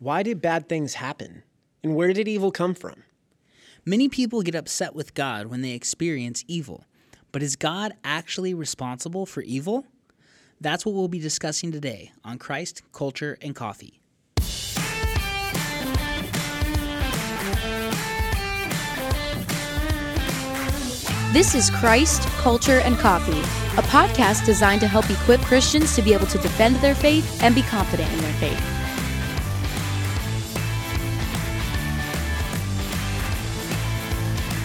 Why did bad things happen? And where did evil come from? Many people get upset with God when they experience evil. But is God actually responsible for evil? That's what we'll be discussing today on Christ, Culture, and Coffee. This is Christ, Culture, and Coffee, a podcast designed to help equip Christians to be able to defend their faith and be confident in their faith.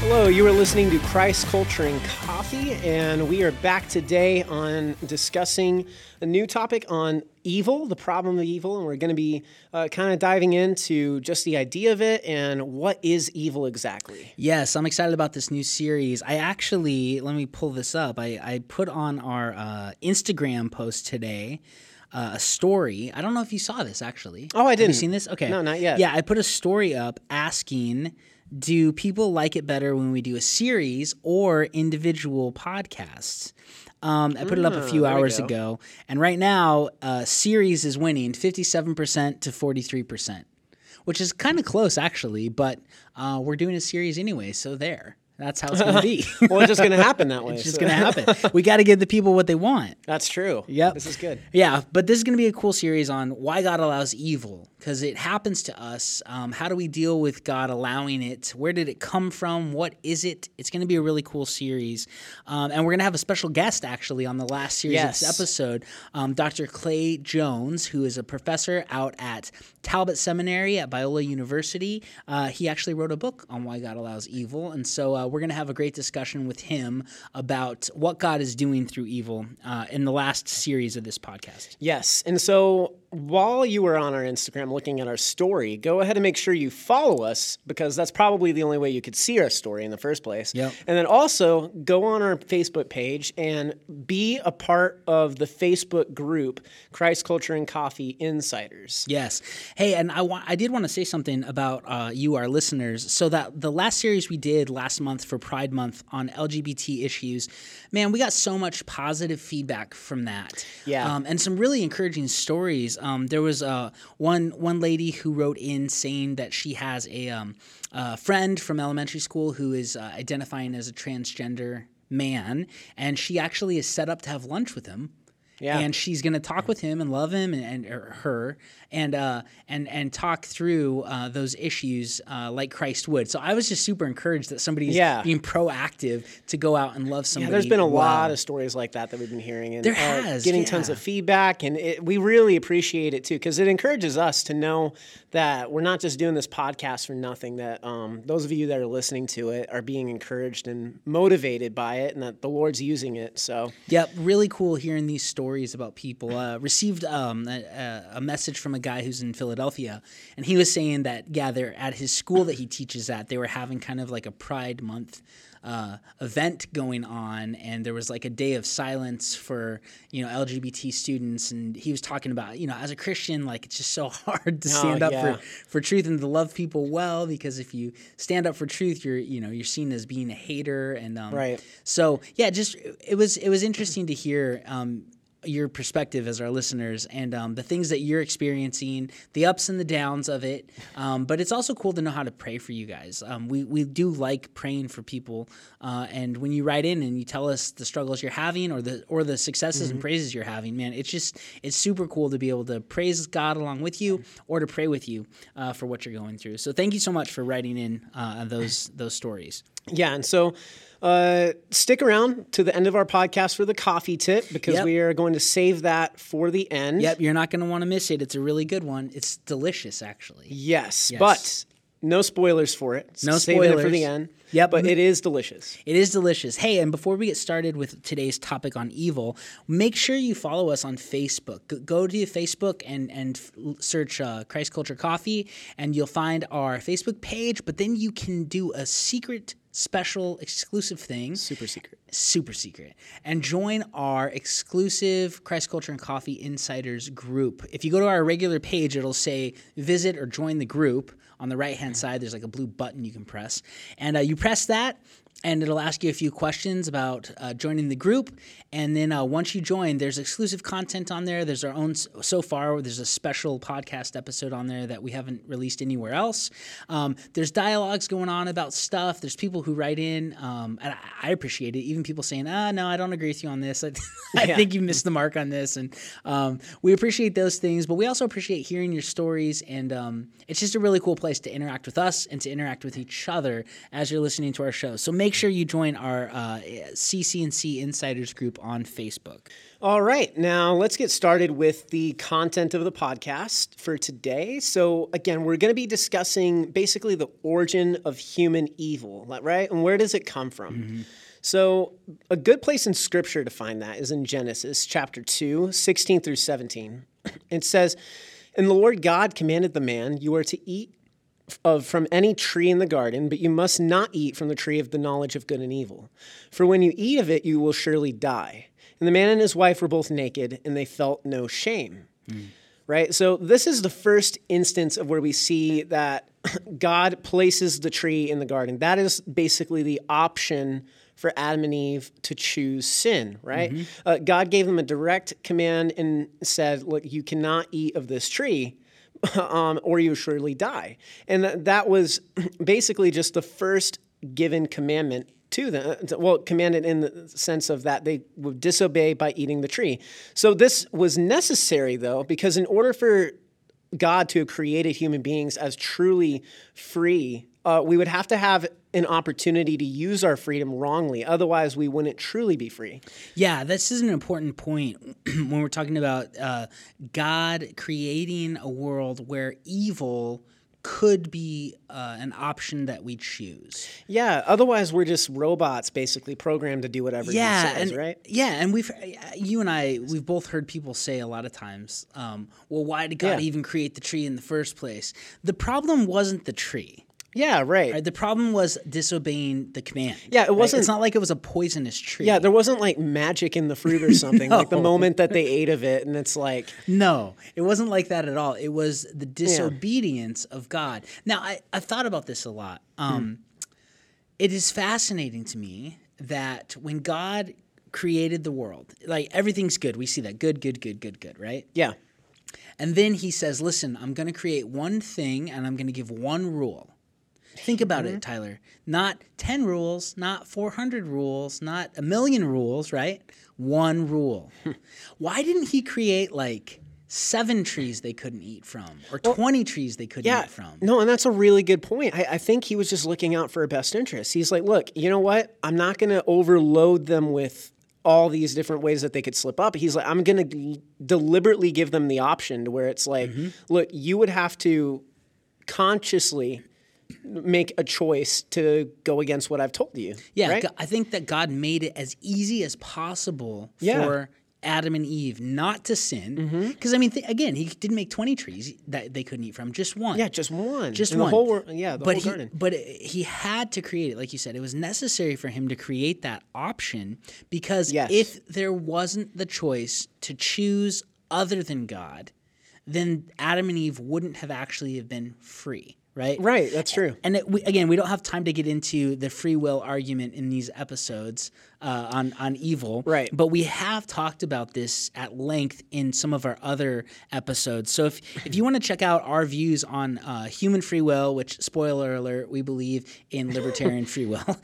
Hello, you are listening to Christ, Culture, and Coffee, and we are back today on discussing a new topic on evil, the problem of evil, and we're going to be kind of diving into just the idea of it and what is evil exactly. Yes, I'm excited about this new series. I actually, let me pull this up, I put on our Instagram post today a story. I don't know if you saw this, actually. Oh, I didn't. Have you seen this? Okay. No, not yet. Yeah, I put a story up asking, do people like it better when we do a series or individual podcasts? I put it up a few hours ago, and right now, series is winning 57% to 43%, which is kind of close, actually, but we're doing a series anyway, so there. That's how it's going to be. Well, it's just going to happen that way. It's just going to happen. We got to give the people what they want. That's true. Yep. This is good. Yeah, but this is going to be a cool series on why God allows evil, because it happens to us. How do we deal with God allowing it? Where did it come from? What is it? It's going to be a really cool series. And we're going to have a special guest, actually, on the last series of this episode, Dr. Clay Jones, who is a professor out at Talbot Seminary at Biola University. He actually wrote a book on why God allows evil, and so we're going to have a great discussion with him about what God is doing through evil in the last series of this podcast. Yes, and so while you were on our Instagram looking at our story, go ahead and make sure you follow us, because that's probably the only way you could see our story in the first place. Yep. And then also go on our Facebook page and be a part of the Facebook group, Christ, Culture, and Coffee Insiders. Yes. Hey, and I did want to say something about you, our listeners, so that the last series we did last month for Pride Month on LGBT issues, man, we got so much positive feedback from that. Yeah. And some really encouraging stories. There was one lady who wrote in saying that she has a friend from elementary school who is identifying as a transgender man, and she actually is set up to have lunch with him. Yeah. And she's going to talk with him and love him and talk through those issues like Christ would. So I was just super encouraged that somebody's being proactive to go out and love somebody. Yeah, there's been a lot of stories like that we've been hearing. And, there has. Getting tons of feedback, and we really appreciate it too, because it encourages us to know that we're not just doing this podcast for nothing, that those of you that are listening to it are being encouraged and motivated by it, and that the Lord's using it. So, yep, really cool hearing these stories about people. Received a message from a guy who's in Philadelphia, and he was saying that, they're at his school that he teaches at, they were having kind of like a Pride Month event going on, and there was like a day of silence for, LGBT students, and he was talking about, as a Christian, like, it's just so hard to stand up for truth and to love people well, because if you stand up for truth, you're seen as being a hater, and right. So it was interesting to hear your perspective as our listeners, and the things that you're experiencing, the ups and the downs of it. But it's also cool to know how to pray for you guys. We do like praying for people. And when you write in and you tell us the struggles you're having or the successes and praises you're having, man, it's super cool to be able to praise God along with you or to pray with you for what you're going through. So thank you so much for writing in those stories. Yeah. And so, stick around to the end of our podcast for the coffee tip, because we are going to save that for the end. Yep, you're not going to want to miss it. It's a really good one. It's delicious, actually. Yes. But no spoilers for it. No spoilers. Save it for the end. Yeah, but it is delicious. It is delicious. Hey, and before we get started with today's topic on evil, make sure you follow us on Facebook. Go to Facebook and search Christ Culture Coffee, and you'll find our Facebook page, but then you can do a secret special exclusive thing. Super secret. And join our exclusive Christ Culture and Coffee Insiders group. If you go to our regular page, it'll say visit or join the group. On the right-hand side, there's like a blue button you can press. And you press that, and it'll ask you a few questions about joining the group. And then once you join, there's exclusive content on there. There's our own, so far, there's a special podcast episode on there that we haven't released anywhere else. There's dialogues going on about stuff. There's people who write in, and I appreciate it. Even people saying, no, I don't agree with you on this. I think you missed the mark on this. And we appreciate those things, but we also appreciate hearing your stories. And it's just a really cool place to interact with us and to interact with each other as you're listening to our show. So make sure you join our CC&C Insiders group on Facebook. All right. Now let's get started with the content of the podcast for today. So again, we're going to be discussing basically the origin of human evil, right? And where does it come from? Mm-hmm. So a good place in Scripture to find that is in Genesis chapter 2, 16 through 17. It says, "And the Lord God commanded the man, you are to eat from any tree in the garden, but you must not eat from the tree of the knowledge of good and evil. For when you eat of it, you will surely die. And the man and his wife were both naked, and they felt no shame." Mm. Right? So this is the first instance of where we see that God places the tree in the garden. That is basically the option for Adam and Eve to choose sin, right? Mm-hmm. God gave them a direct command and said, look, you cannot eat of this tree. Or you surely die. And that was basically just the first given commandment to them. Well, commanded in the sense of that they would disobey by eating the tree. So this was necessary, though, because in order for God to have created human beings as truly free, we would have to have an opportunity to use our freedom wrongly. Otherwise, we wouldn't truly be free. Yeah, this is an important point when we're talking about God creating a world where evil could be an option that we choose. Yeah, otherwise we're just robots basically programmed to do whatever he says, right? Yeah, and we've both heard people say a lot of times, well, why did God even create the tree in the first place? The problem wasn't the tree. Yeah, right. The problem was disobeying the command. Yeah, it wasn't. Right? It's not like it was a poisonous tree. Yeah, there wasn't like magic in the fruit or something. No. Like the moment that they ate of it, and it's like. No, it wasn't like that at all. It was the disobedience of God. Now, I've thought about this a lot. It is fascinating to me that when God created the world, like everything's good. We see that good, right? Yeah. And then he says, listen, I'm going to create one thing and I'm going to give one rule. Think about it, Tyler. Not 10 rules, not 400 rules, not 1,000,000 rules, right? One rule. Why didn't he create like 7 trees they couldn't eat from or 20 trees they couldn't eat from? No, and that's a really good point. I think he was just looking out for our best interests. He's like, look, you know what? I'm not going to overload them with all these different ways that they could slip up. He's like, I'm going to deliberately give them the option to where it's like, look, you would have to consciously make a choice to go against what I've told you. Yeah, right? I think that God made it as easy as possible for Adam and Eve not to sin. Because, I mean, again, he didn't make 20 trees that they couldn't eat from, just one. Yeah, just one. Just one. The whole world, the whole garden. But he had to create it, like you said. It was necessary for him to create that option because if there wasn't the choice to choose other than God, then Adam and Eve wouldn't have actually have been free. Right? Right, that's true. And we don't have time to get into the free will argument in these episodes on evil. Right. But we have talked about this at length in some of our other episodes. So if you want to check out our views on human free will, which, spoiler alert, we believe in libertarian free will,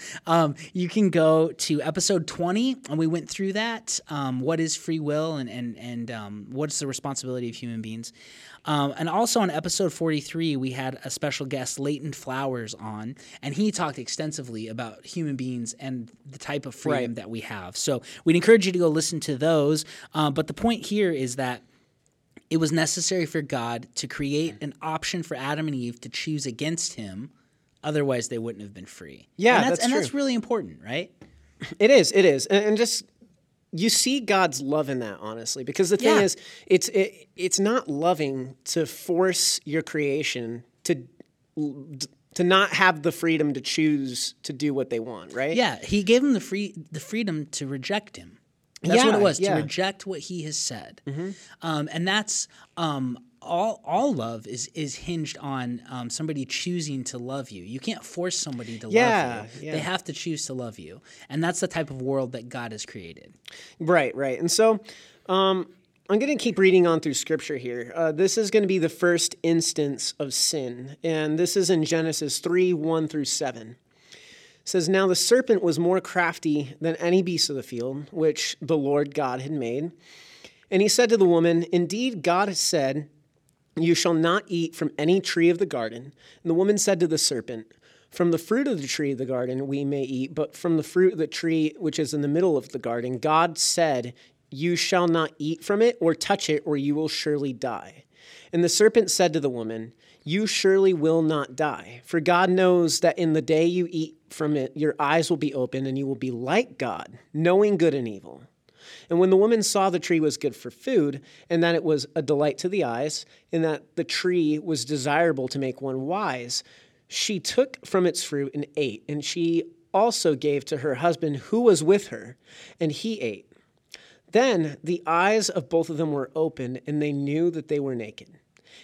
you can go to episode 20, and we went through that, what is free will and what's the responsibility of human beings. And also on episode 43, we had a special guest, Leighton Flowers, on, and he talked extensively about human beings and the type of freedom that we have. So we'd encourage you to go listen to those. But the point here is that it was necessary for God to create an option for Adam and Eve to choose against him. Otherwise, they wouldn't have been free. Yeah, that's true. And that's really important, right? It is. And just... you see God's love in that, honestly, because the thing is, it's not loving to force your creation to not have the freedom to choose to do what they want, right? Yeah, he gave them the freedom to reject him. That's what it was, to reject what he has said. And that's all love is hinged on somebody choosing to love you. You can't force somebody to love you. Yeah. They have to choose to love you. And that's the type of world that God has created. Right, right. And so I'm going to keep reading on through Scripture here. This is going to be the first instance of sin. And this is in Genesis 3:1-7. It says, "Now the serpent was more crafty than any beast of the field, which the Lord God had made. And he said to the woman, 'Indeed, God has said, you shall not eat from any tree of the garden.' And the woman said to the serpent, 'From the fruit of the tree of the garden we may eat, but from the fruit of the tree which is in the middle of the garden, God said, you shall not eat from it or touch it, or you will surely die.' And the serpent said to the woman, 'You surely will not die, for God knows that in the day you eat from it, your eyes will be opened, and you will be like God, knowing good and evil.' And when the woman saw the tree was good for food, and that it was a delight to the eyes, and that the tree was desirable to make one wise, she took from its fruit and ate. And she also gave to her husband who was with her, and he ate. Then the eyes of both of them were opened, and they knew that they were naked.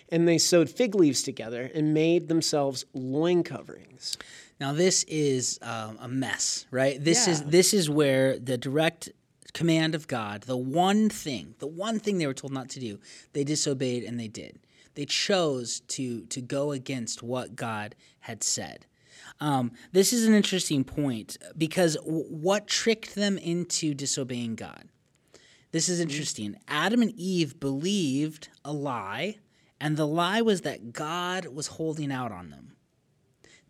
And they sewed fig leaves together and made themselves loin coverings." Now this is a mess, right? This is where the direct command of God, the one thing they were told not to do, they disobeyed and they did. They chose to go against what God had said. This is an interesting point because what tricked them into disobeying God? This is interesting. Adam and Eve believed a lie, and the lie was that God was holding out on them.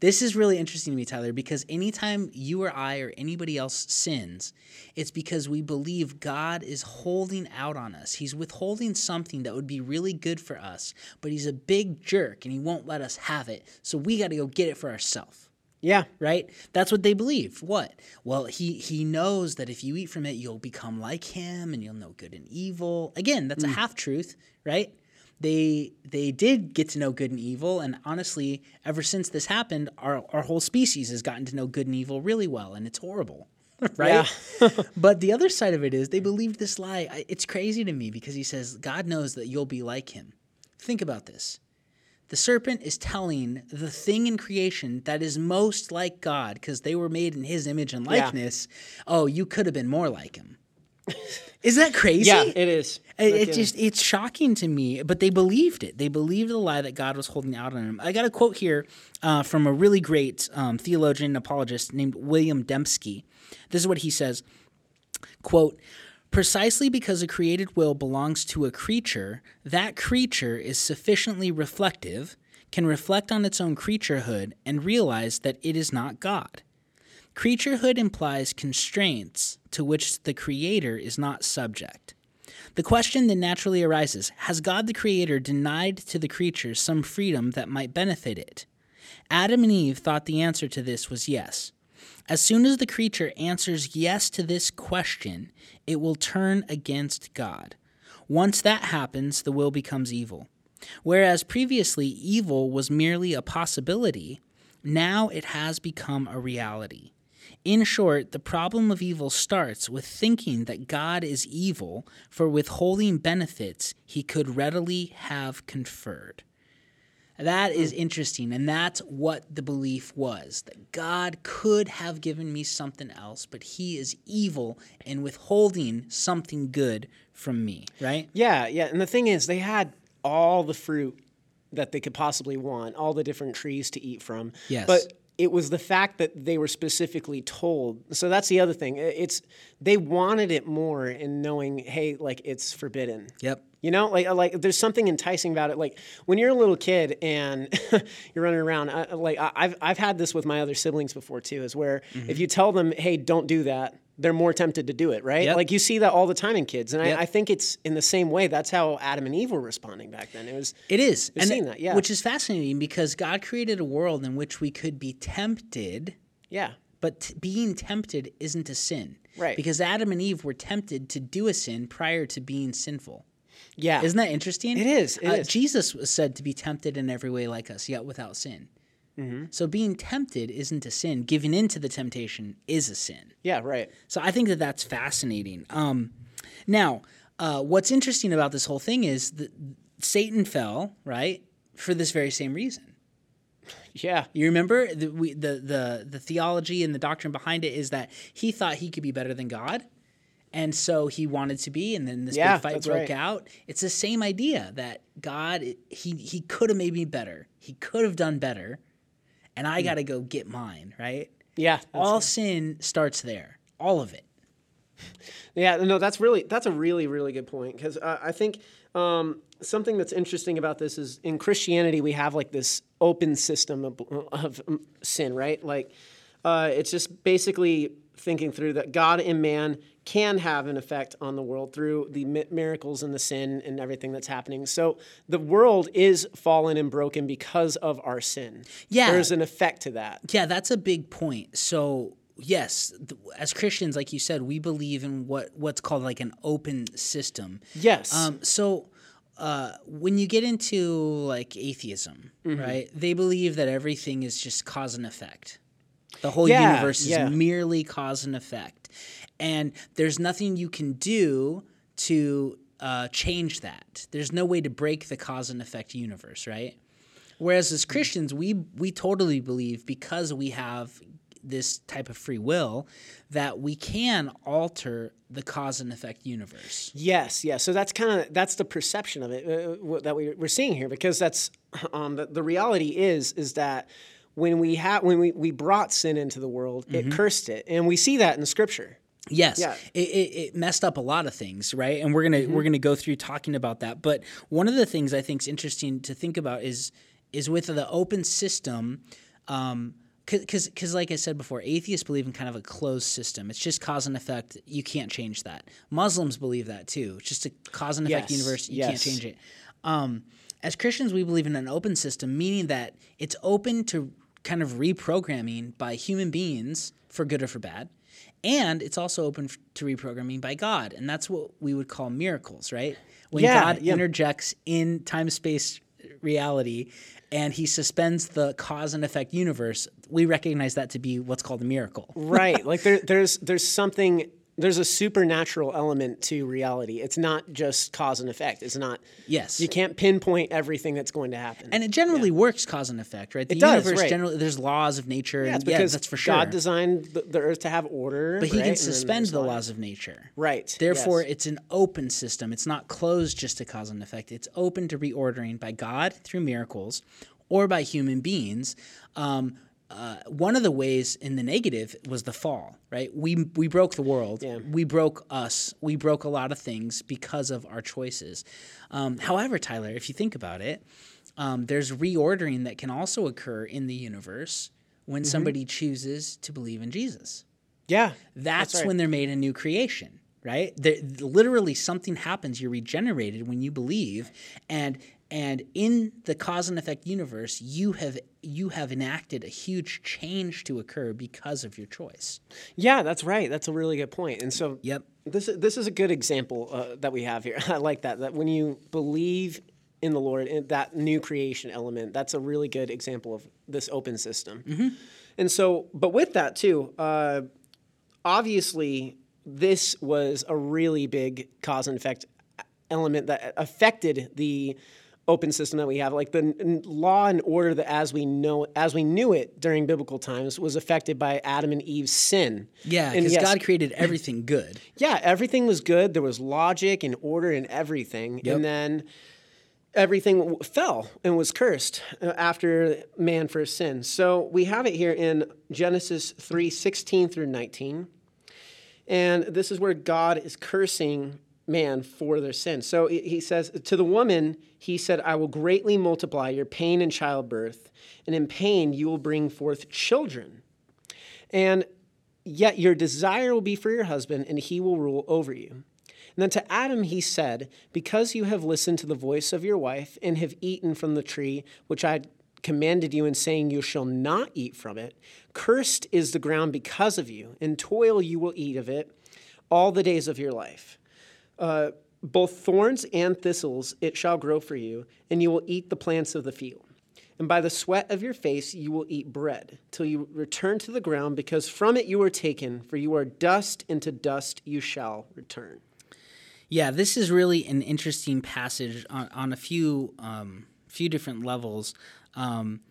This is really interesting to me, Tyler, because anytime you or I or anybody else sins, it's because we believe God is holding out on us. He's withholding something that would be really good for us, but he's a big jerk and he won't let us have it, so we got to go get it for ourselves. Yeah. Right? That's what they believe. What? Well, he knows that if you eat from it, you'll become like him and you'll know good and evil. Again, that's a half-truth, right? They did get to know good and evil, and honestly, ever since this happened, our whole species has gotten to know good and evil really well, and it's horrible, right? Yeah. But the other side of it is they believed this lie. It's crazy to me because he says, God knows that you'll be like him. Think about this. The serpent is telling the thing in creation that is most like God, because they were made in his image and likeness, oh, you could have been more like him. Is that crazy? Yeah, it is. It's shocking to me, but they believed it. They believed the lie that God was holding out on them. I got a quote here from a really great theologian and apologist named William Dembski. This is what he says, quote, "Precisely because a created will belongs to a creature, that creature is sufficiently reflective, can reflect on its own creaturehood, and realize that it is not God. Creaturehood implies constraints to which the creator is not subject. The question then naturally arises, has God the creator denied to the creature some freedom that might benefit it? Adam and Eve thought the answer to this was yes. As soon as the creature answers yes to this question, it will turn against God. Once that happens, the will becomes evil. Whereas previously evil was merely a possibility, now it has become a reality. In short, the problem of evil starts with thinking that God is evil for withholding benefits he could readily have conferred." That is interesting, and that's what the belief was, that God could have given me something else, but he is evil and withholding something good from me, right? Yeah, and the thing is, they had all the fruit that they could possibly want, all the different trees to eat from, yes. But it was the fact that they were specifically told. So that's the other thing. They wanted it more in knowing, hey, like it's forbidden. Yep. You know, like there's something enticing about it. Like when you're a little kid and you're running around, I've had this with my other siblings before too, is where if you tell them, hey, don't do that, they're more tempted to do it, right? Yep. Like you see that all the time in kids. And I think it's in the same way. That's how Adam and Eve were responding back then. It is. And seeing that, yeah. Which is fascinating because God created a world in which we could be tempted. Yeah. But being tempted isn't a sin. Right. Because Adam and Eve were tempted to do a sin prior to being sinful. Yeah. Isn't that interesting? It is. Jesus was said to be tempted in every way like us, yet without sin. Mm-hmm. So being tempted isn't a sin. Giving in to the temptation is a sin. Yeah, right. So I think that that's fascinating. Now, what's interesting about this whole thing is Satan fell, right, for this very same reason. Yeah. You remember the theology and the doctrine behind it is that he thought he could be better than God, and so he wanted to be, and then this big fight broke out. It's the same idea that God, he could have made me better. He could have done better, and I got to go get mine, right? Yeah. All sin starts there, all of it. Yeah, no, that's a really, really good point, because I think something that's interesting about this is in Christianity we have like this open system of sin, right? Like it's just basically thinking through that God and man can have an effect on the world through the miracles and the sin and everything that's happening. So the world is fallen and broken because of our sin. Yeah. There's an effect to that. Yeah, that's a big point. So yes, as Christians, like you said, we believe in what's called like an open system. Yes. So when you get into like atheism, mm-hmm. right, they believe that everything is just cause and effect. The whole universe is merely cause and effect. And there's nothing you can do to change that. There's no way to break the cause and effect universe, right? Whereas as Christians, we totally believe, because we have this type of free will, that we can alter the cause and effect universe. Yes. So that's the perception of it that we're seeing here, because that's the reality is that when we brought sin into the world, mm-hmm. it cursed it, and we see that in the Scripture. Yes, yeah. It messed up a lot of things, right? And we're gonna go through talking about that. But one of the things I think is interesting to think about is with the open system. Because like I said before, atheists believe in kind of a closed system. It's just cause and effect. You can't change that. Muslims believe that too. It's just a cause and effect universe. You can't change it. As Christians, we believe in an open system, meaning that it's open to kind of reprogramming by human beings for good or for bad. And it's also open to reprogramming by God. And that's what we would call miracles, right? When God interjects in time-space reality and he suspends the cause and effect universe, we recognize that to be what's called a miracle. Right. Like there's a supernatural element to reality. It's not just cause and effect. It's not. Yes. You can't pinpoint everything that's going to happen. And it generally works cause and effect, right? The universe generally, there's laws of nature. Yeah, because that's for sure. God designed the earth to have order. But he can suspend the laws of nature. Right. Therefore, it's an open system. It's not closed just to cause and effect. It's open to reordering by God through miracles or by human beings. One of the ways in the negative was the fall, right? We broke the world. Yeah. We broke us. We broke a lot of things because of our choices. However, Tyler, if you think about it, there's reordering that can also occur in the universe when mm-hmm. somebody chooses to believe in Jesus. Yeah. That's right. When they're made a new creation, right? Literally something happens. You're regenerated when you believe, and in the cause and effect universe, you have enacted a huge change to occur because of your choice. Yeah, that's right. That's a really good point. And so this is a good example that we have here. I like that when you believe in the Lord, and that new creation element, that's a really good example of this open system. Mm-hmm. And so, but with that too, obviously this was a really big cause and effect element that affected the open system that we have, like the law and order that as we knew it during biblical times was affected by Adam and Eve's sin. Yeah, because God created everything good. Yeah, everything was good. There was logic and order in everything, and then everything fell and was cursed after man first sinned. So we have it here in Genesis 3:16 through 19, and this is where God is cursing man for their sin. So he says, to the woman, he said, I will greatly multiply your pain in childbirth, and in pain you will bring forth children. And yet your desire will be for your husband, and he will rule over you. And then to Adam he said, because you have listened to the voice of your wife, and have eaten from the tree which I commanded you, in saying you shall not eat from it, cursed is the ground because of you, in toil you will eat of it all the days of your life. Both thorns and thistles it shall grow for you, and you will eat the plants of the field. And by the sweat of your face you will eat bread, till you return to the ground, because from it you were taken, for you are dust, and to dust you shall return. Yeah, this is really an interesting passage on a few different levels. The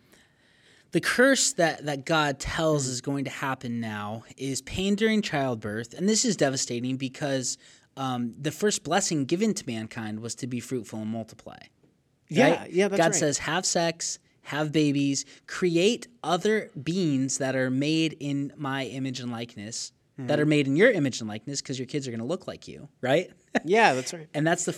curse that God tells is going to happen now is pain during childbirth. And this is devastating because the first blessing given to mankind was to be fruitful and multiply. Yeah, right? Yeah, that's God right. says, have sex, have babies, create other beings that are made in my image and likeness, mm-hmm. that are made in your image and likeness because your kids are going to look like you, right? Yeah, that's right. And that's the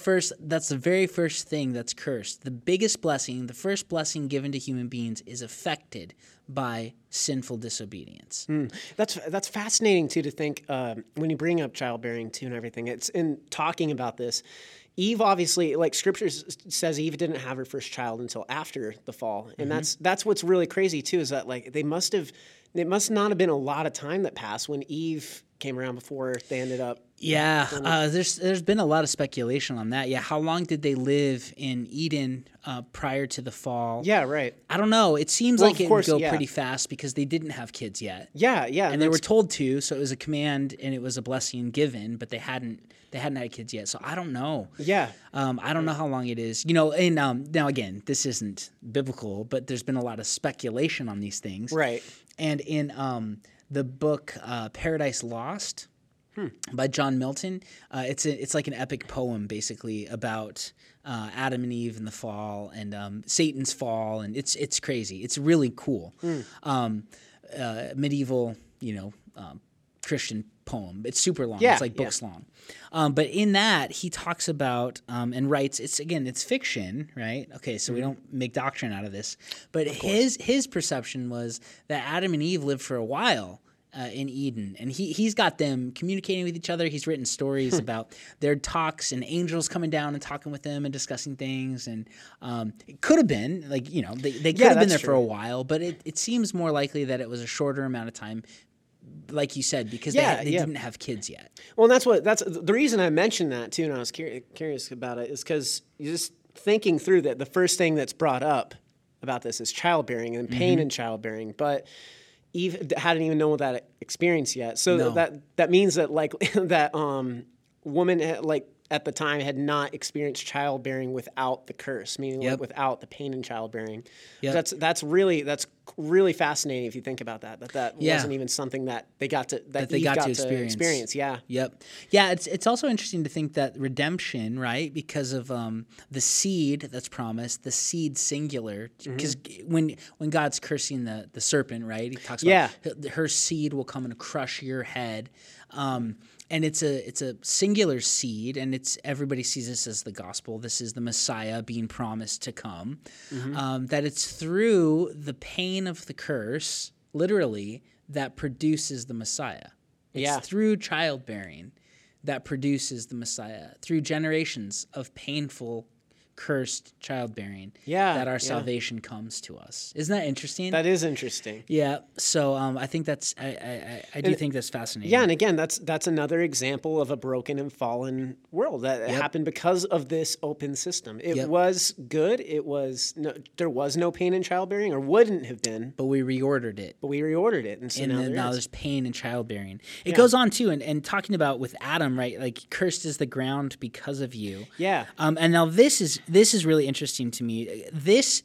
very first thing that's cursed. The biggest blessing, the first blessing given to human beings is affected by sinful disobedience. Mm. That's fascinating, too, to think when you bring up childbearing, too, and everything. It's in talking about this. Eve obviously, like Scripture says, Eve didn't have her first child until after the fall, and mm-hmm. that's what's really crazy too. Is that like it must not have been a lot of time that passed when Eve came around before they ended up. Yeah, there's been a lot of speculation on that. Yeah, how long did they live in Eden prior to the fall? Yeah, right. I don't know. It seems like it would go pretty fast because they didn't have kids yet. Yeah, and they were told to, so it was a command and it was a blessing given, but they hadn't. They hadn't had kids yet, so I don't know. Yeah. I don't know how long it is. You know, and now, again, this isn't biblical, but there's been a lot of speculation on these things. Right. And in the book Paradise Lost by John Milton, it's like an epic poem, basically, about Adam and Eve and the fall and Satan's fall, and it's crazy. It's really cool. Medieval, Christian poem. It's super long. Yeah, it's like books long. But in that, he talks about and writes, it's fiction, right? Okay, so we don't make doctrine out of this. But his perception was that Adam and Eve lived for a while in Eden. And he's got them communicating with each other. He's written stories about their talks and angels coming down and talking with them and discussing things. And it could have been, they could have been there for a while. But it seems more likely that it was a shorter amount of time, like you said, because they didn't have kids yet. Well, and that's the reason I mentioned that too, and I was curious about it, is because you're just thinking through that the first thing that's brought up about this is childbearing and pain in childbearing, but Eve hadn't even known that experience yet. So that means that that woman at the time had not experienced childbearing without the curse, meaning without the pain in childbearing. Yep. That's really fascinating if you think about that. That wasn't even something that they got to experience. Yeah. Yep. Yeah. It's also interesting to think that redemption, right, because of the seed that's promised, the seed singular, because when God's cursing the serpent, right, he talks about her seed will come and crush your head. And it's a singular seed, and everybody sees this as the gospel. This is the Messiah being promised to come. That it's through the pain of the curse, literally, that produces the Messiah. It's through childbearing that produces the Messiah, through generations of painful, cursed childbearing that our salvation comes to us. Isn't that interesting? That is interesting. Yeah. So I think I think that's fascinating. Yeah, and again, that's another example of a broken and fallen world that happened because of this open system. It was good. There was no pain in childbearing, or wouldn't have been. But we reordered it. And so now there's pain in childbearing. It goes on too, and talking about with Adam, right? Like, cursed is the ground because of you. Yeah. And now this is really interesting to me. This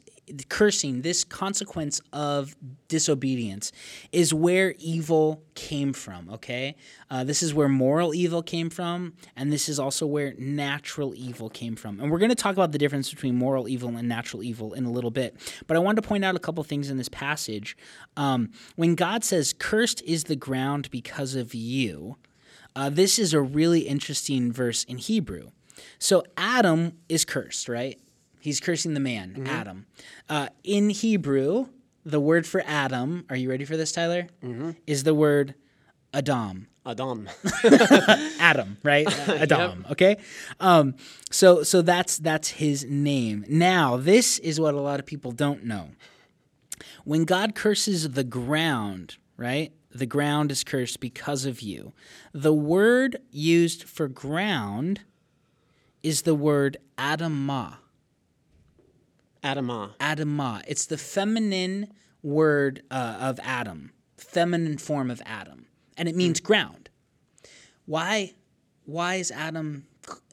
cursing, this consequence of disobedience, is where evil came from, okay? This is where moral evil came from, and this is also where natural evil came from. And we're going to talk about the difference between moral evil and natural evil in a little bit. But I wanted to point out a couple things in this passage. When God says, "Cursed is the ground because of you," this is a really interesting verse in Hebrew. So Adam is cursed, right? He's cursing the man, Adam. In Hebrew, the word for Adam, are you ready for this, Tyler? Is the word Adam. Adam, right? Adam, okay? So that's his name. Now, this is what a lot of people don't know. When God curses the ground, right? The ground is cursed because of you. The word used for ground is the word Adamah. Adamah. It's the feminine word of Adam, feminine form of Adam, and it means ground. Why is Adam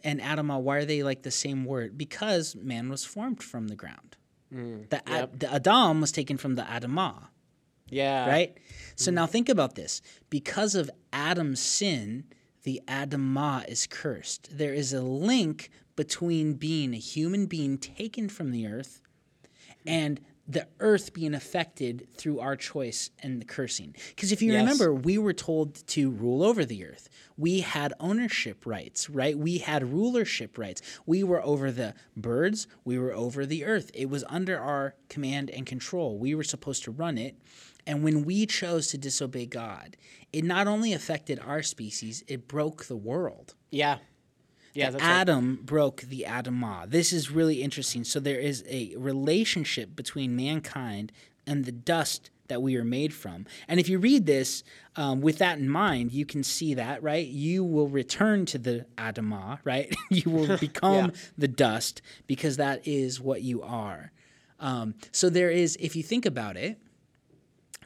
and Adam are, why are they like the same word? Because man was formed from the ground. The Adam was taken from the Adamah. Yeah. Right? So now think about this. Because of Adam's sin, the Adamah is cursed. There is a link between being a human being taken from the earth and the earth being affected through our choice and the cursing. Because if you remember, we were told to rule over the earth. We had ownership rights, right? We had rulership rights. We were over the birds. We were over the earth. It was under our command and control. We were supposed to run it. And when we chose to disobey God, it not only affected our species, it broke the world. Yeah. Yeah, Adam broke the Adamah. This is really interesting. So there is a relationship between mankind and the dust that we are made from. And if you read this with that in mind, you can see that, right? You will return to the Adamah, right? You will become the dust because that is what you are. So there is, if you think about it,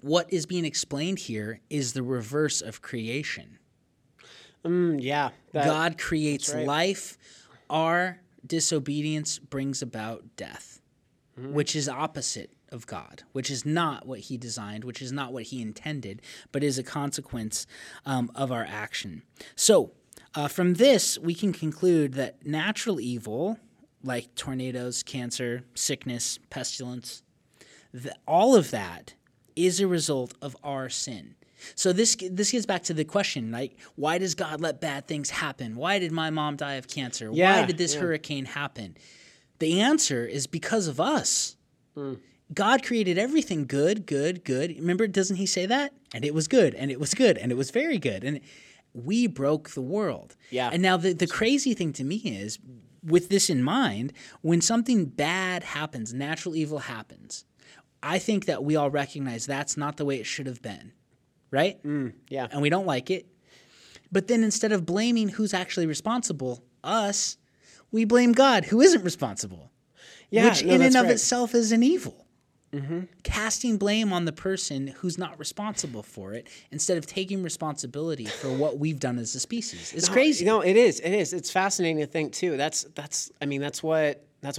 what is being explained here is the reverse of creation. God creates life. Our disobedience brings about death, which is opposite of God, which is not what he designed, which is not what he intended, but is a consequence of our action. So from this, we can conclude that natural evil, like tornadoes, cancer, sickness, pestilence, all of that is a result of our sin. So this gets back to the question, like, why does God let bad things happen? Why did my mom die of cancer? Why did this hurricane happen? The answer is because of us. God created everything good, good, good. Remember, doesn't he say that? And it was good, and it was good, and it was very good. And we broke the world. Yeah. And now the crazy thing to me is, with this in mind, when something bad happens, natural evil happens, I think that we all recognize that's not the way it should have been. Right? Yeah. And we don't like it. But then instead of blaming who's actually responsible, us, we blame God, who isn't responsible. Yeah, which in and of itself is an evil. Casting blame on the person who's not responsible for it instead of taking responsibility for what we've done as a species. It's crazy. No, it is. It is. It's fascinating to think too. That's what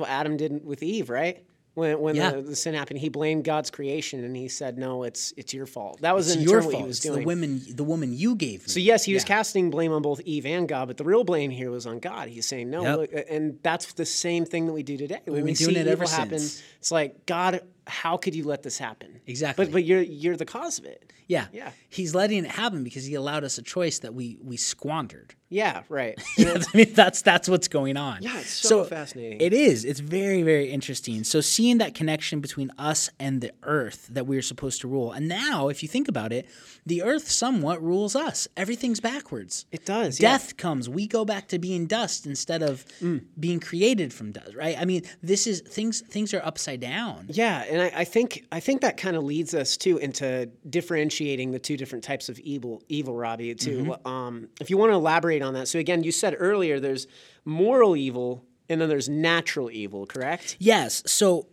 Adam did with Eve, right? When the sin happened, he blamed God's creation and he said, "No, it's your fault." That was in turn what he was doing. The woman you gave me. So yes, he was casting blame on both Eve and God, but the real blame here was on God. He's saying, "No," look, and that's the same thing that we do today. When we see it evil happen, it's like, God, how could you let this happen? Exactly. But you're the cause of it. Yeah. Yeah. He's letting it happen because he allowed us a choice that we squandered. Yeah, right. I mean, that's what's going on. Yeah, it's so fascinating. It is. It's very, very interesting. So seeing that connection between us and the earth that we are supposed to rule. And now, if you think about it, the earth somewhat rules us. Everything's backwards. It does. Death comes. We go back to being dust instead of being created from dust, right? I mean, this is things are upside down. Yeah. And I think that kind of leads us too into differentiating the two different types of evil, Robbie. Too, if you want to elaborate on that. So again, you said earlier there's moral evil and then there's natural evil, correct? Yes. So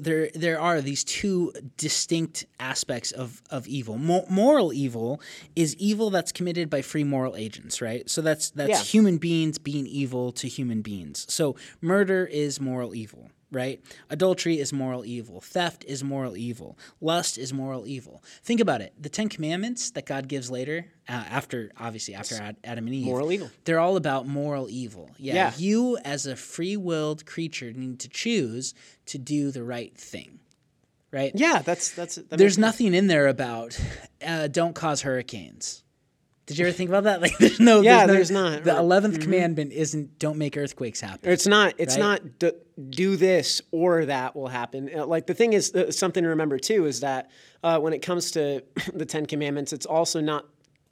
there are these two distinct aspects of evil. Moral evil is evil that's committed by free moral agents, right? So that's human beings being evil to human beings. So murder is moral evil. Right? Adultery is moral evil. Theft is moral evil. Lust is moral evil. Think about it. The 10 Commandments that God gives later, after Adam and Eve, moral evil. They're all about moral evil. Yeah. You as a free-willed creature need to choose to do the right thing. Right? Yeah. That there's nothing in there about don't cause hurricanes. Did you ever think about that? Like, there's no. Yeah, there's not. The 11th commandment isn't don't make earthquakes happen. It's not. It's not do this or that will happen. Like, the thing is, something to remember too is that when it comes to the 10 commandments, it's also not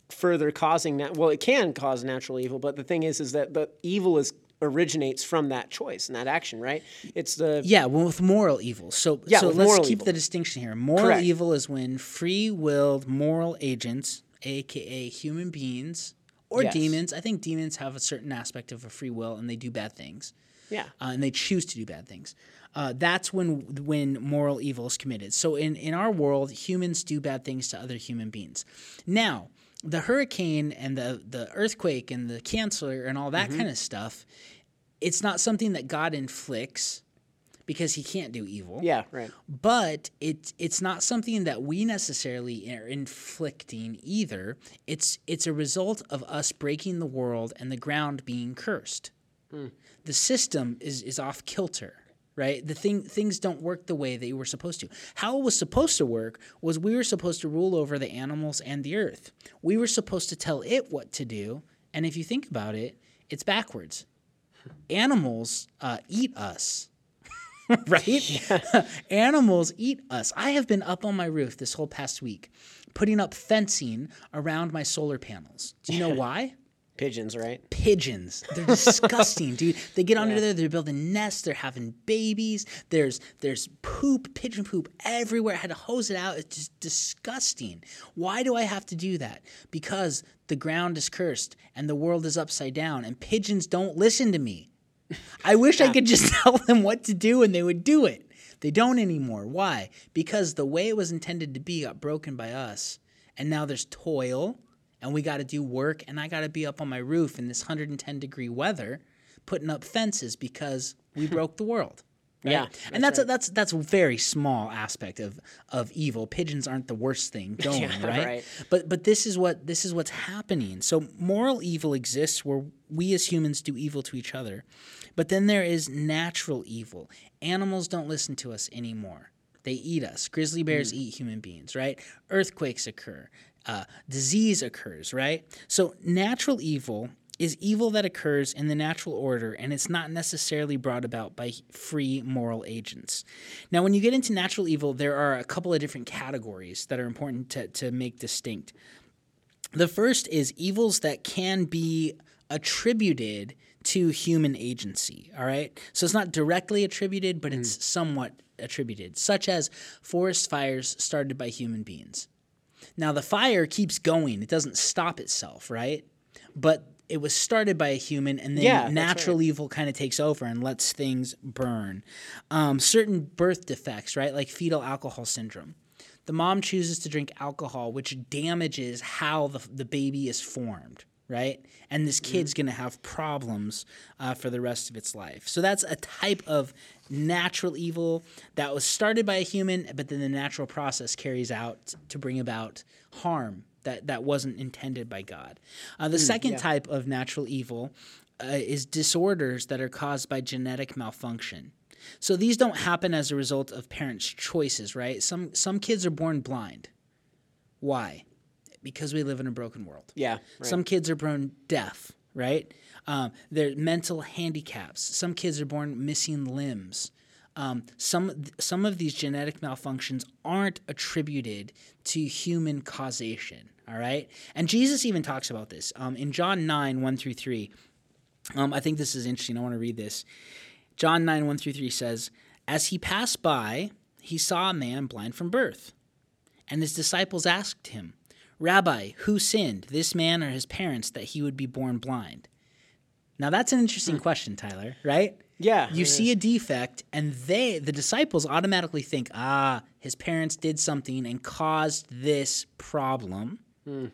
further causing that. Well, it can cause natural evil, but the thing is that the evil originates from that choice and that action, right? It's with moral evil. So let's keep the distinction here. Moral evil is when free-willed moral agents, AKA human beings or demons. I think demons have a certain aspect of a free will and they do bad things. Yeah. And they choose to do bad things. That's when moral evil is committed. So in our world, humans do bad things to other human beings. Now, the hurricane and the earthquake and the cancer and all that kind of stuff, it's not something that God inflicts because he can't do evil. Yeah, right. But it's not something that we necessarily are inflicting either. It's a result of us breaking the world and the ground being cursed. Mm. The system is off kilter. Right? Things don't work the way they were supposed to. How it was supposed to work was we were supposed to rule over the animals and the earth. We were supposed to tell it what to do. And if you think about it, it's backwards. Animals eat us. Right? Yeah. Animals eat us. I have been up on my roof this whole past week putting up fencing around my solar panels. Do you know why? Pigeons, right? Pigeons. They're disgusting, dude. They get under there. They're building nests. They're having babies. There's poop, pigeon poop everywhere. I had to hose it out. It's just disgusting. Why do I have to do that? Because the ground is cursed and the world is upside down and pigeons don't listen to me. I wish I could just tell them what to do and they would do it. They don't anymore. Why? Because the way it was intended to be got broken by us. And now there's toil. And we got to do work, and I got to be up on my roof in this 110-degree weather putting up fences because we broke the world. Right? Yeah. And that's a very small aspect of evil. Pigeons aren't the worst thing going, right? But this is what's happening. So moral evil exists where we as humans do evil to each other. But then there is natural evil. Animals don't listen to us anymore. They eat us. Grizzly bears eat human beings, right? Earthquakes occur. Disease occurs, right? So natural evil is evil that occurs in the natural order, and it's not necessarily brought about by free moral agents. Now, when you get into natural evil, there are a couple of different categories that are important to make distinct. The first is evils that can be attributed to human agency, all right? So it's not directly attributed, but it's somewhat attributed, such as forest fires started by human beings. Now, the fire keeps going. It doesn't stop itself, right? But it was started by a human, and then natural evil kind of takes over and lets things burn. Certain birth defects, right, like fetal alcohol syndrome. The mom chooses to drink alcohol, which damages how the baby is formed, right? And this kid's going to have problems for the rest of its life. So that's a type of natural evil that was started by a human, but then the natural process carries out to bring about harm that wasn't intended by God. The second type of natural evil is disorders that are caused by genetic malfunction. So these don't happen as a result of parents' choices, right? Some kids are born blind. Why? Because we live in a broken world. Yeah. Right. Some kids are born deaf, right? They're mental handicaps. Some kids are born missing limbs. Some of these genetic malfunctions aren't attributed to human causation, all right? And Jesus even talks about this. In John 9, 1 through 3, I think this is interesting. I want to read this. John 9, 1 through 3 says, "As he passed by, he saw a man blind from birth. And his disciples asked him, 'Rabbi, who sinned, this man or his parents, that he would be born blind?'" Now, that's an interesting question, Tyler, right? Yeah. You see a defect, and the disciples automatically think, his parents did something and caused this problem. Mm.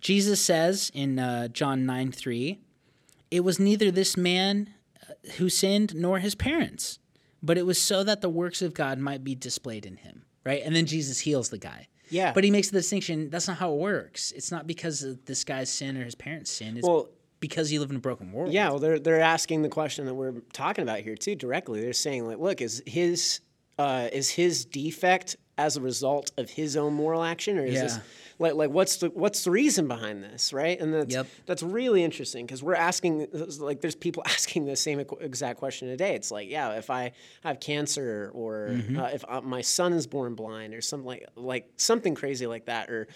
Jesus says in John 9:3, "It was neither this man who sinned nor his parents, but it was so that the works of God might be displayed in him," right? And then Jesus heals the guy. Yeah. But he makes the distinction, that's not how it works. It's not because of this guy's sin or his parents' sin. It's because you live in a broken world. Yeah, well, they're asking the question that we're talking about here, too, directly. They're saying, like, look, is his defect as a result of his own moral action? Or is this, like, what's the reason behind this, right? And that's really interesting, because we're asking, like, there's people asking the same exact question today. It's like, if I have cancer, or if my son is born blind, or something like something crazy like that, or...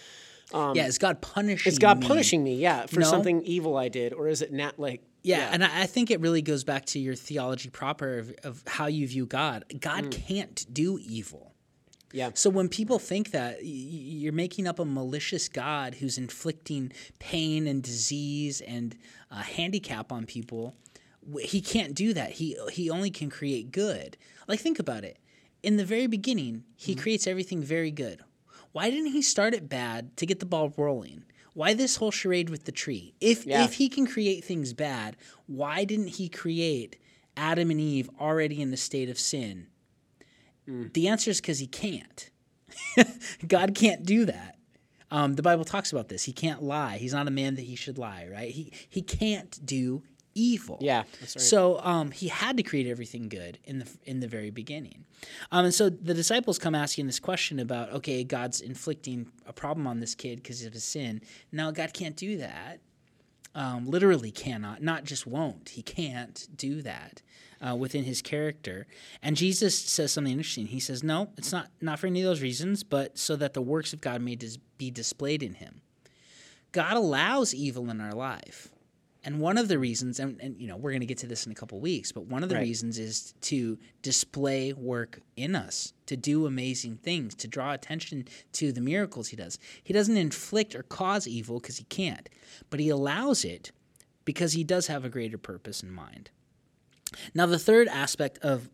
is God punishing me? Is God punishing me, for something evil I did? Or is it not like... Yeah, and I think it really goes back to your theology proper of how you view God. God can't do evil. Yeah. So when people think that, you're making up a malicious God who's inflicting pain and disease and handicap on people. He can't do that. He only can create good. Like, think about it. In the very beginning, he creates everything very good. Why didn't he start it bad to get the ball rolling? Why this whole charade with the tree? If he can create things bad, why didn't he create Adam and Eve already in the state of sin? The answer is because he can't. God can't do that. The Bible talks about this. He can't lie. He's not a man that he should lie, right? He can't do evil. Yeah, that's right. So he had to create everything good in the very beginning. And so the disciples come asking this question about, okay, God's inflicting a problem on this kid because of his sin. Now God can't do that. Literally cannot, not just won't. He can't do that within his character. And Jesus says something interesting. He says, no, it's not for any of those reasons, but so that the works of God may be displayed in him. God allows evil in our life. And one of the reasons, and you know, we're going to get to this in a couple weeks, but one of the reasons is to display work in us, to do amazing things, to draw attention to the miracles he does. He doesn't inflict or cause evil because he can't, but he allows it because he does have a greater purpose in mind. Now, the third aspect of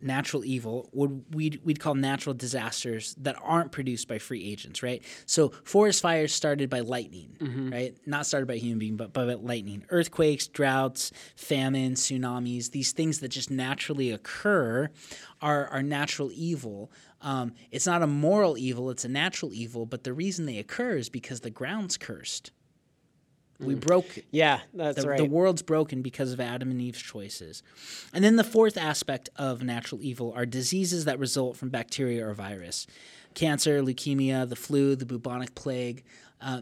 natural evil we'd call natural disasters that aren't produced by free agents, right? So forest fires started by lightning, right? Not started by a human being, but by lightning. Earthquakes, droughts, famine, tsunamis, these things that just naturally occur are natural evil. It's not a moral evil, it's a natural evil, but the reason they occur is because the ground's cursed. We broke. Yeah, that's right. The world's broken because of Adam and Eve's choices. And then the fourth aspect of natural evil are diseases that result from bacteria or virus. Cancer, leukemia, the flu, the bubonic plague.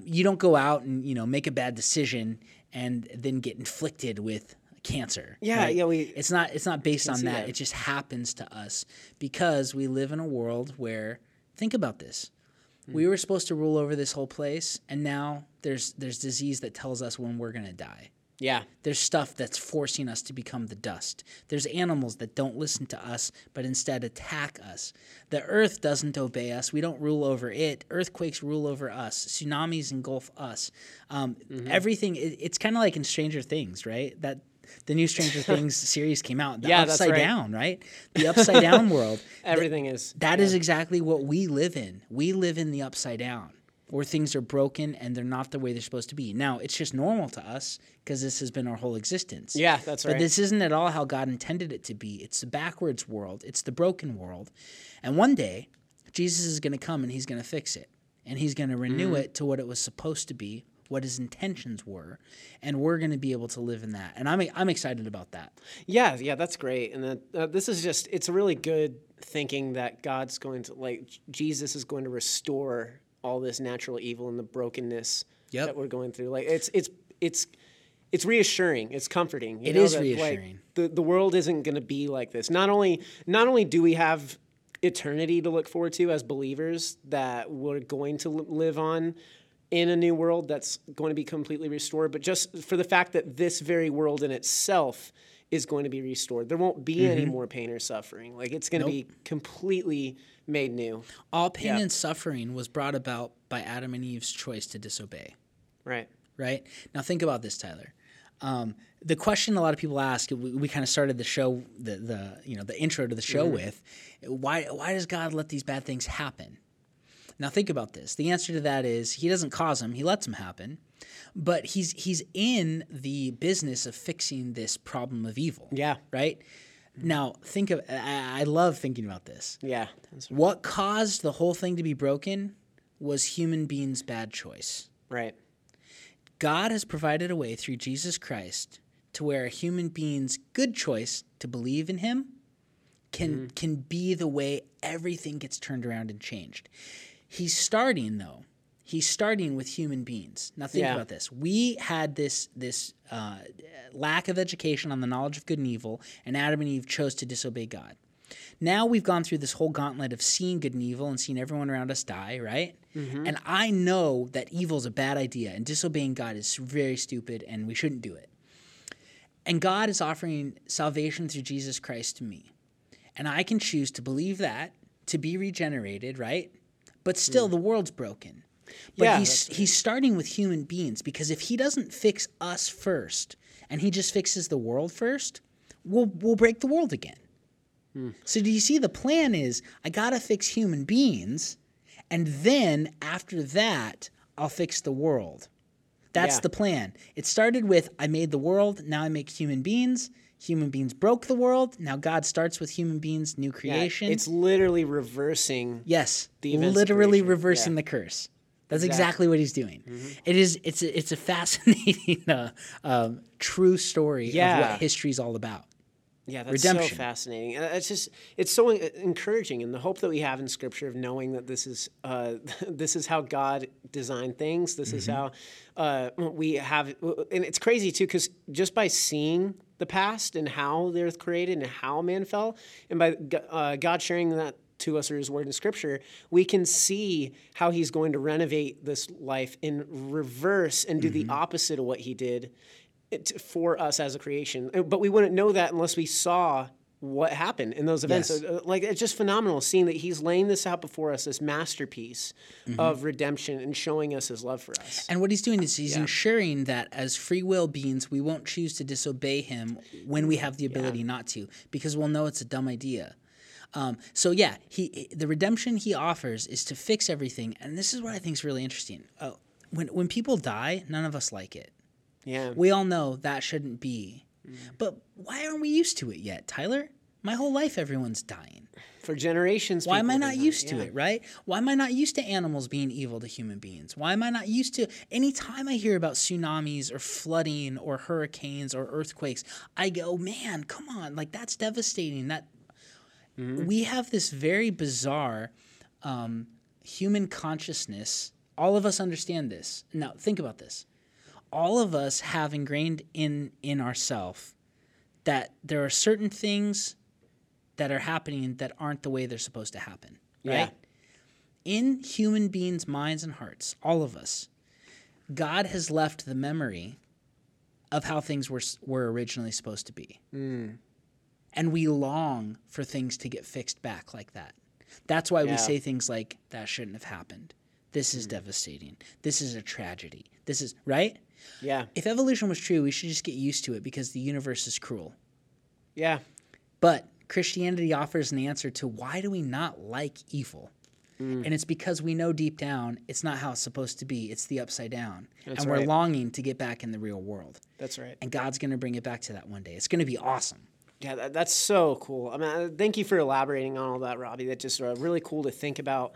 You don't go out and, you know, make a bad decision and then get inflicted with cancer. Yeah, right? It's not based on that. It just happens to us because we live in a world where, think about this. We were supposed to rule over this whole place, and now there's disease that tells us when we're going to die. Yeah. There's stuff that's forcing us to become the dust. There's animals that don't listen to us but instead attack us. The earth doesn't obey us. We don't rule over it. Earthquakes rule over us. Tsunamis engulf us. Everything – it's kind of like in Stranger Things, right? The new Stranger Things series came out. Upside down, right? The upside down world. Everything is. That is exactly what we live in. We live in the upside down, where things are broken and they're not the way they're supposed to be. Now, it's just normal to us because this has been our whole existence. Yeah, that's right. But this isn't at all how God intended it to be. It's the backwards world. It's the broken world. And one day, Jesus is going to come and he's going to fix it. And he's going to renew it to what it was supposed to be, what his intentions were, and we're going to be able to live in that. And I'm excited about that. Yeah, that's great. And this is just, it's really good thinking that God's going to, like, Jesus is going to restore all this natural evil and the brokenness that we're going through. Like, it's reassuring. It's comforting. It is reassuring. Like, the world isn't going to be like this. Not only do we have eternity to look forward to as believers that we're going to live on, in a new world that's going to be completely restored, but just for the fact that this very world in itself is going to be restored. There won't be any more pain or suffering. Like, it's going to be completely made new. All pain and suffering was brought about by Adam and Eve's choice to disobey. Right? Now think about this, Tyler. The question a lot of people ask, we kind of started the show, the intro to the show with, why does God let these bad things happen? Now think about this. The answer to that is he doesn't cause them. He lets them happen. But he's in the business of fixing this problem of evil. Yeah. Right? Now think of – I love thinking about this. Yeah. That's right. What caused the whole thing to be broken was human beings' bad choice. Right. God has provided a way through Jesus Christ to where a human being's good choice to believe in him can be the way everything gets turned around and changed. He's starting with human beings. Now think about this. We had this lack of education on the knowledge of good and evil, and Adam and Eve chose to disobey God. Now we've gone through this whole gauntlet of seeing good and evil and seeing everyone around us die, right? And I know that evil is a bad idea, and disobeying God is very stupid, and we shouldn't do it. And God is offering salvation through Jesus Christ to me. And I can choose to believe that, to be regenerated, right? But still, the world's broken. But he's starting with human beings, because if he doesn't fix us first and he just fixes the world first, we'll break the world again. So do you see the plan is I got to fix human beings, and then after that I'll fix the world. That's the plan. It started with, I made the world, now I make human beings. Human beings broke the world. Now God starts with human beings, new creation. Yeah, it's literally reversing. Yes, the literally reversing the curse. That's exactly what he's doing. Mm-hmm. It is. It's a fascinating true story of what history's all about. Yeah, that's redemption. So fascinating. And it's so encouraging, and the hope that we have in Scripture of knowing that this is how God designed things. This is how we have, and it's crazy too, because just by seeing the past and how the earth created and how man fell, and by God sharing that to us through his word in Scripture, we can see how he's going to renovate this life in reverse and do the opposite of what he did for us as a creation. But we wouldn't know that unless we saw what happened in those events. Yes. Like, it's just phenomenal seeing that he's laying this out before us, this masterpiece of redemption, and showing us his love for us. And what he's doing is he's ensuring that as free will beings, we won't choose to disobey him when we have the ability not to, because we'll know it's a dumb idea. So yeah, the redemption he offers is to fix everything. And this is what I think is really interesting. When people die, none of us like it. Yeah. We all know that shouldn't be. But why aren't we used to it yet, Tyler? My whole life, everyone's dying. For generations. Why am I not used to it, right? Why am I not used to animals being evil to human beings? Why am I not used to, anytime I hear about tsunamis or flooding or hurricanes or earthquakes, I go, man, come on, like, that's devastating. That we have this very bizarre human consciousness. All of us understand this. Now, think about this. All of us have ingrained in ourselves that there are certain things that are happening that aren't the way they're supposed to happen, right? In human beings' minds and hearts, all of us, God has left the memory of how things were originally supposed to be. And we long for things to get fixed back like that. That's why we say things like, that shouldn't have happened. This is devastating. This is a tragedy. This is, right? Yeah. If evolution was true, we should just get used to it because the universe is cruel. Yeah. But Christianity offers an answer to why do we not like evil? And it's because we know deep down it's not how it's supposed to be. It's the upside down. That's and we're longing to get back in the real world. That's right. And God's going to bring it back to that one day. It's going to be awesome. Yeah, that's so cool. I mean, thank you for elaborating on all that, Robbie. That's just really cool to think about.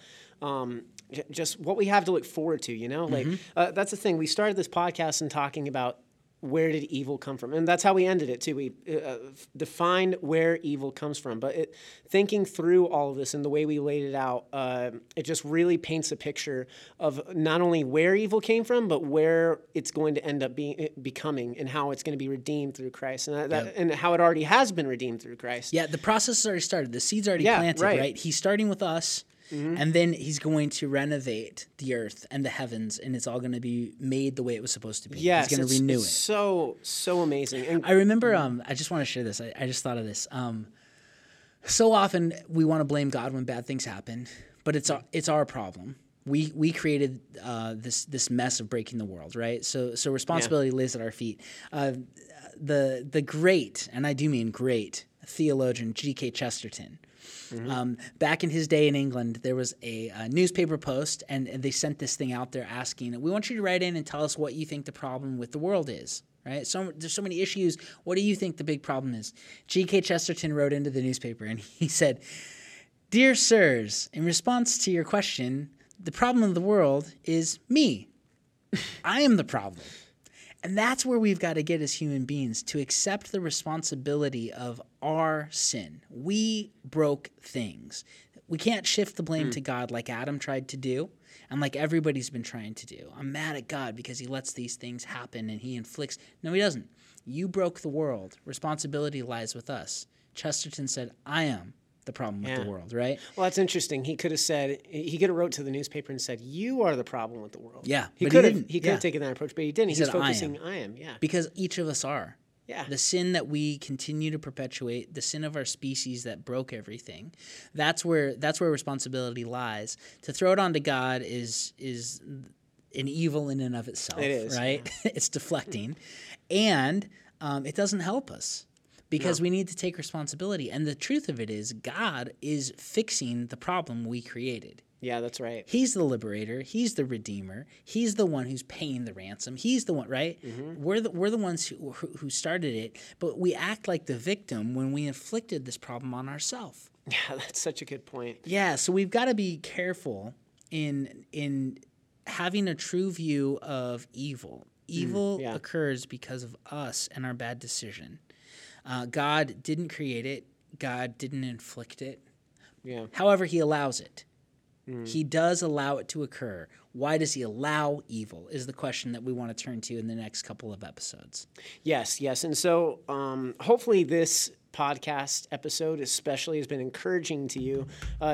Just what we have to look forward to, you know? Like, that's the thing. We started this podcast and talking about where did evil come from? And that's how we ended it, too. We defined where evil comes from. But thinking through all of this and the way we laid it out, it just really paints a picture of not only where evil came from, but where it's going to end up becoming and how it's going to be redeemed through Christ and how it already has been redeemed through Christ. Yeah, the process has already started. The seed's already planted, right? He's starting with us. And then he's going to renovate the earth and the heavens, and it's all going to be made the way it was supposed to be. Yes, he's going to renew it. So amazing. And I remember, I just want to share this. I just thought of this. So often we want to blame God when bad things happen, but it's our problem. We created this mess of breaking the world, right? So responsibility lies at our feet. The great, and I do mean great, theologian G.K. Chesterton. Back in his day in England, there was a newspaper post, and they sent this thing out there asking, we want you to write in and tell us what you think the problem with the world is, right? So there's so many issues. What do you think the big problem is? G.K. Chesterton wrote into the newspaper, and he said, "Dear sirs, in response to your question, the problem of the world is me. I am the problem." And that's where we've got to get as human beings, to accept the responsibility of our sin. We broke things. We can't shift the blame to God like Adam tried to do and like everybody's been trying to do. I'm mad at God because he lets these things happen and he inflicts. No, he doesn't. You broke the world. Responsibility lies with us. Chesterton said, I am the problem with the world, right? Well, that's interesting. He could have wrote to the newspaper and said, you are the problem with the world. Yeah. He could have taken that approach, but he didn't. He's focusing, I am. Because each of us are. Yeah. The sin that we continue to perpetuate, the sin of our species that broke everything, that's where responsibility lies. To throw it onto God is an evil in and of itself. It is. Right? Yeah. It's deflecting. And it doesn't help us. Because we need to take responsibility. And the truth of it is God is fixing the problem we created. Yeah, that's right. He's the liberator. He's the redeemer. He's the one who's paying the ransom. He's the one, right? Mm-hmm. We're the ones who started it, but we act like the victim when we inflicted this problem on ourselves. Yeah, that's such a good point. Yeah, so we've got to be careful in having a true view of evil. Evil occurs because of us and our bad decision. God didn't create it. God didn't inflict it. Yeah. However, he allows it. Mm. He does allow it to occur. Why does he allow evil is the question that we want to turn to in the next couple of episodes. Yes, yes. And so hopefully this podcast episode especially has been encouraging to you,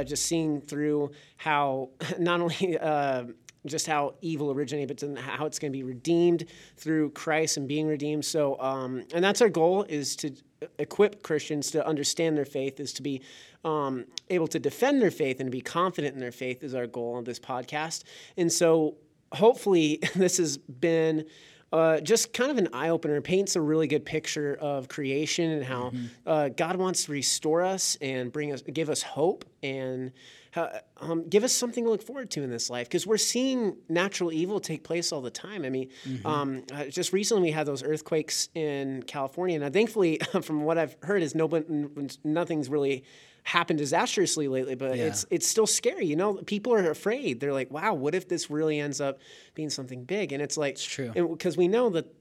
just seeing through how not only just how evil originated, but how it's going to be redeemed through Christ and being redeemed. So, and that's our goal, is to equip Christians to understand their faith, is to be able to defend their faith and be confident in their faith is our goal on this podcast. And so hopefully this has been just kind of an eye-opener, paints a really good picture of creation and how God wants to restore us and give us hope and give us something to look forward to in this life, because we're seeing natural evil take place all the time. I mean, just recently we had those earthquakes in California, and thankfully, from what I've heard, is nothing's really happened disastrously lately, but it's still scary. You know, people are afraid. They're like, wow, what if this really ends up being something big? And it's like, it's true, because we know that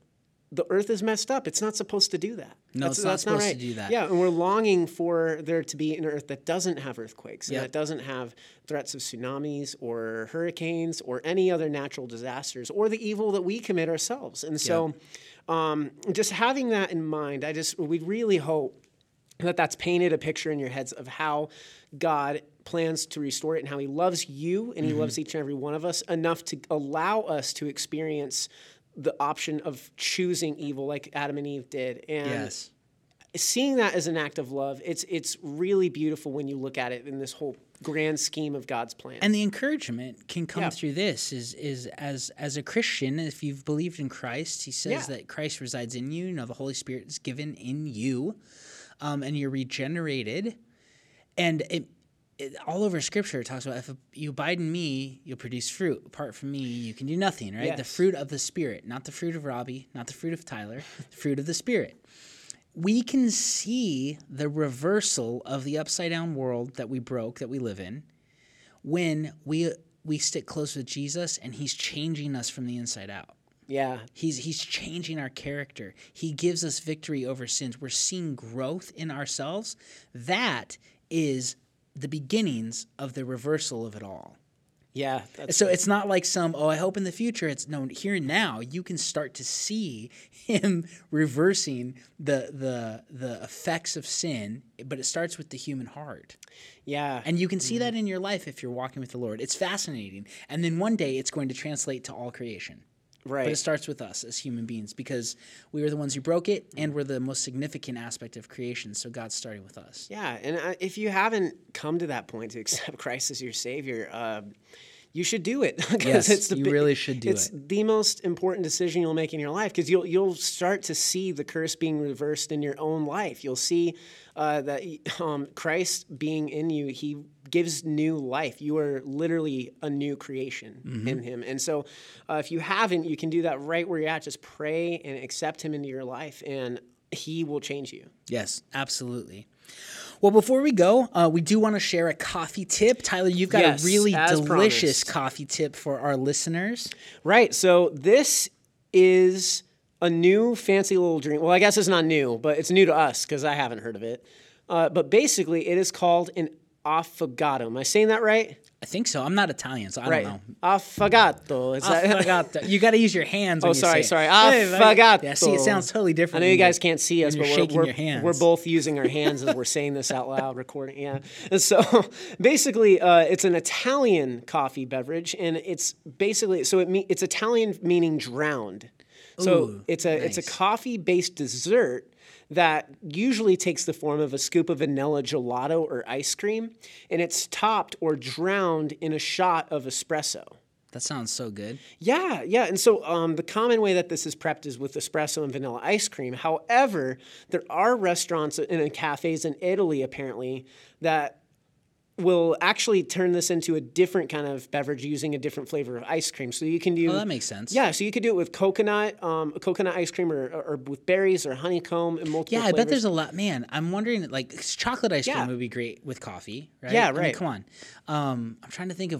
the earth is messed up. It's not supposed to do that. No, it's not supposed to do that. Yeah, and we're longing for there to be an earth that doesn't have earthquakes, and that doesn't have threats of tsunamis or hurricanes or any other natural disasters or the evil that we commit ourselves. And so just having that in mind, we really hope that that's painted a picture in your heads of how God plans to restore it and how he loves you and he loves each and every one of us enough to allow us to experience the option of choosing evil like Adam and Eve did. And seeing that as an act of love, it's really beautiful when you look at it in this whole grand scheme of God's plan. And the encouragement can come through this is as a Christian, if you've believed in Christ, he says that Christ resides in you. Now the Holy Spirit is given in you, and you're regenerated. And all over Scripture, it talks about if you abide in me, you'll produce fruit. Apart from me, you can do nothing, right? Yes. The fruit of the Spirit, not the fruit of Robbie, not the fruit of Tyler, the fruit of the Spirit. We can see the reversal of the upside-down world that we broke, that we live in, when we stick close with Jesus and he's changing us from the inside out. Yeah. He's changing our character. He gives us victory over sins. We're seeing growth in ourselves. That is the beginnings of the reversal of it all. Yeah. So it's not like I hope in the future. It's no, here and now you can start to see him reversing the effects of sin, but it starts with the human heart. Yeah. And you can see that in your life if you're walking with the Lord. It's fascinating. And then one day it's going to translate to all creation. Right. But it starts with us as human beings, because we were the ones who broke it and we're the most significant aspect of creation. So God's starting with us. Yeah. And if you haven't come to that point to accept Christ as your Savior, you should do it. Yes, you really should do it. It's the most important decision you'll make in your life, because you'll start to see the curse being reversed in your own life. You'll see that Christ being in you, he gives new life. You are literally a new creation in him. And so if you haven't, you can do that right where you're at. Just pray and accept him into your life, and he will change you. Yes, absolutely. Well, before we go, we do want to share a coffee tip. Tyler, you've got a really delicious coffee tip for our listeners. Right. So this is a new fancy little drink. Well, I guess it's not new, but it's new to us because I haven't heard of it. But basically, it is called an affogato. Am I saying that right? I think so. I'm not Italian, so I don't know. Affogato. Affogato. You got to use your hands when you say it. Affogato. Yeah, see, it sounds totally different. I know you guys can't see us, but we're both using our hands as we're saying this out loud, recording. Yeah. And so basically, it's an Italian coffee beverage, and it's basically, it's Italian meaning drowned. So it's a coffee-based dessert that usually takes the form of a scoop of vanilla gelato or ice cream, and it's topped or drowned in a shot of espresso. That sounds so good. Yeah, yeah. And so the common way that this is prepped is with espresso and vanilla ice cream. However, there are restaurants and cafes in Italy, apparently, that we'll actually turn this into a different kind of beverage using a different flavor of ice cream. So you can do... Oh, that makes sense. Yeah, so you could do it with coconut ice cream or with berries or honeycomb and multiple flavors. Yeah, I bet there's a lot. Man, I'm wondering, like, chocolate ice cream would be great with coffee, right? Yeah, right. I mean, come on. I'm trying to think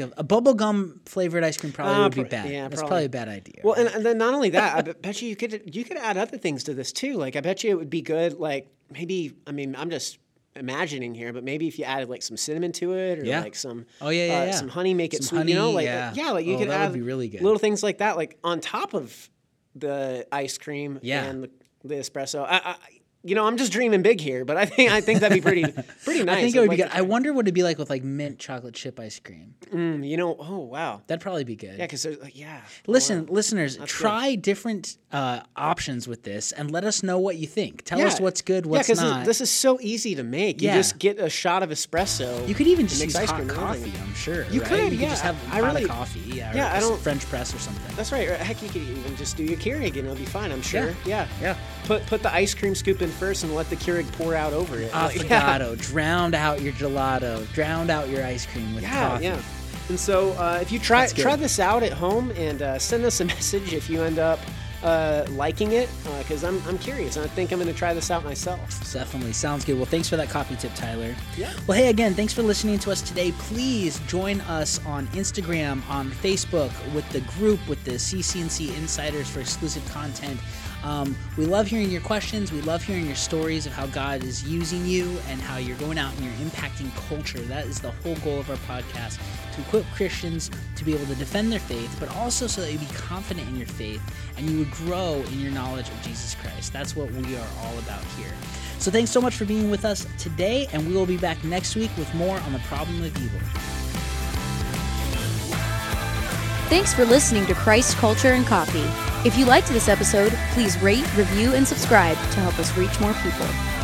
of a bubblegum flavored ice cream probably would be bad. Yeah, that's probably a bad idea. Well, right? and then not only that, I bet you you could add other things to this too. Like, I bet you it would be good, like, maybe, I mean, I'm just imagining here, but maybe if you added like some cinnamon to it, or like some some honey, make it sweet, honey, you know, like like you could add really little things like that, like on top of the ice cream and the espresso. I you know, I'm just dreaming big here, but I think that'd be pretty nice. I think it would be good. I wonder what it'd be like with like mint chocolate chip ice cream. You know, oh wow, that'd probably be good. Yeah, because listeners, that's try good. Different options with this and let us know what you think. Tell us what's good, what's not. This is so easy to make. You just get a shot of espresso. You could even just use hot coffee. I'm sure you could. You could just have hot coffee. Yeah, I don't French press or something. That's right. Heck, you could even just do your Keurig and it'll be fine. I'm sure. Yeah. Put the ice cream scoop in first and let the Keurig pour out over it. Affogato, drowned out your gelato, drowned out your ice cream with coffee. Yeah. And so if you try this out at home and send us a message if you end up liking it, because I'm curious and I think I'm going to try this out myself. Definitely. Sounds good. Well, thanks for that coffee tip, Tyler. Yeah. Well, hey, again, thanks for listening to us today. Please join us on Instagram, on Facebook, with the group, with the CC&C Insiders for exclusive content. We love hearing your questions. We love hearing your stories of how God is using you and how you're going out and you're impacting culture. That is the whole goal of our podcast, to equip Christians to be able to defend their faith, but also so that you'd be confident in your faith and you would grow in your knowledge of Jesus Christ. That's what we are all about here. So thanks so much for being with us today, and we will be back next week with more on the problem of evil. Thanks for listening to Christ, Culture, and Coffee. If you liked this episode, please rate, review, and subscribe to help us reach more people.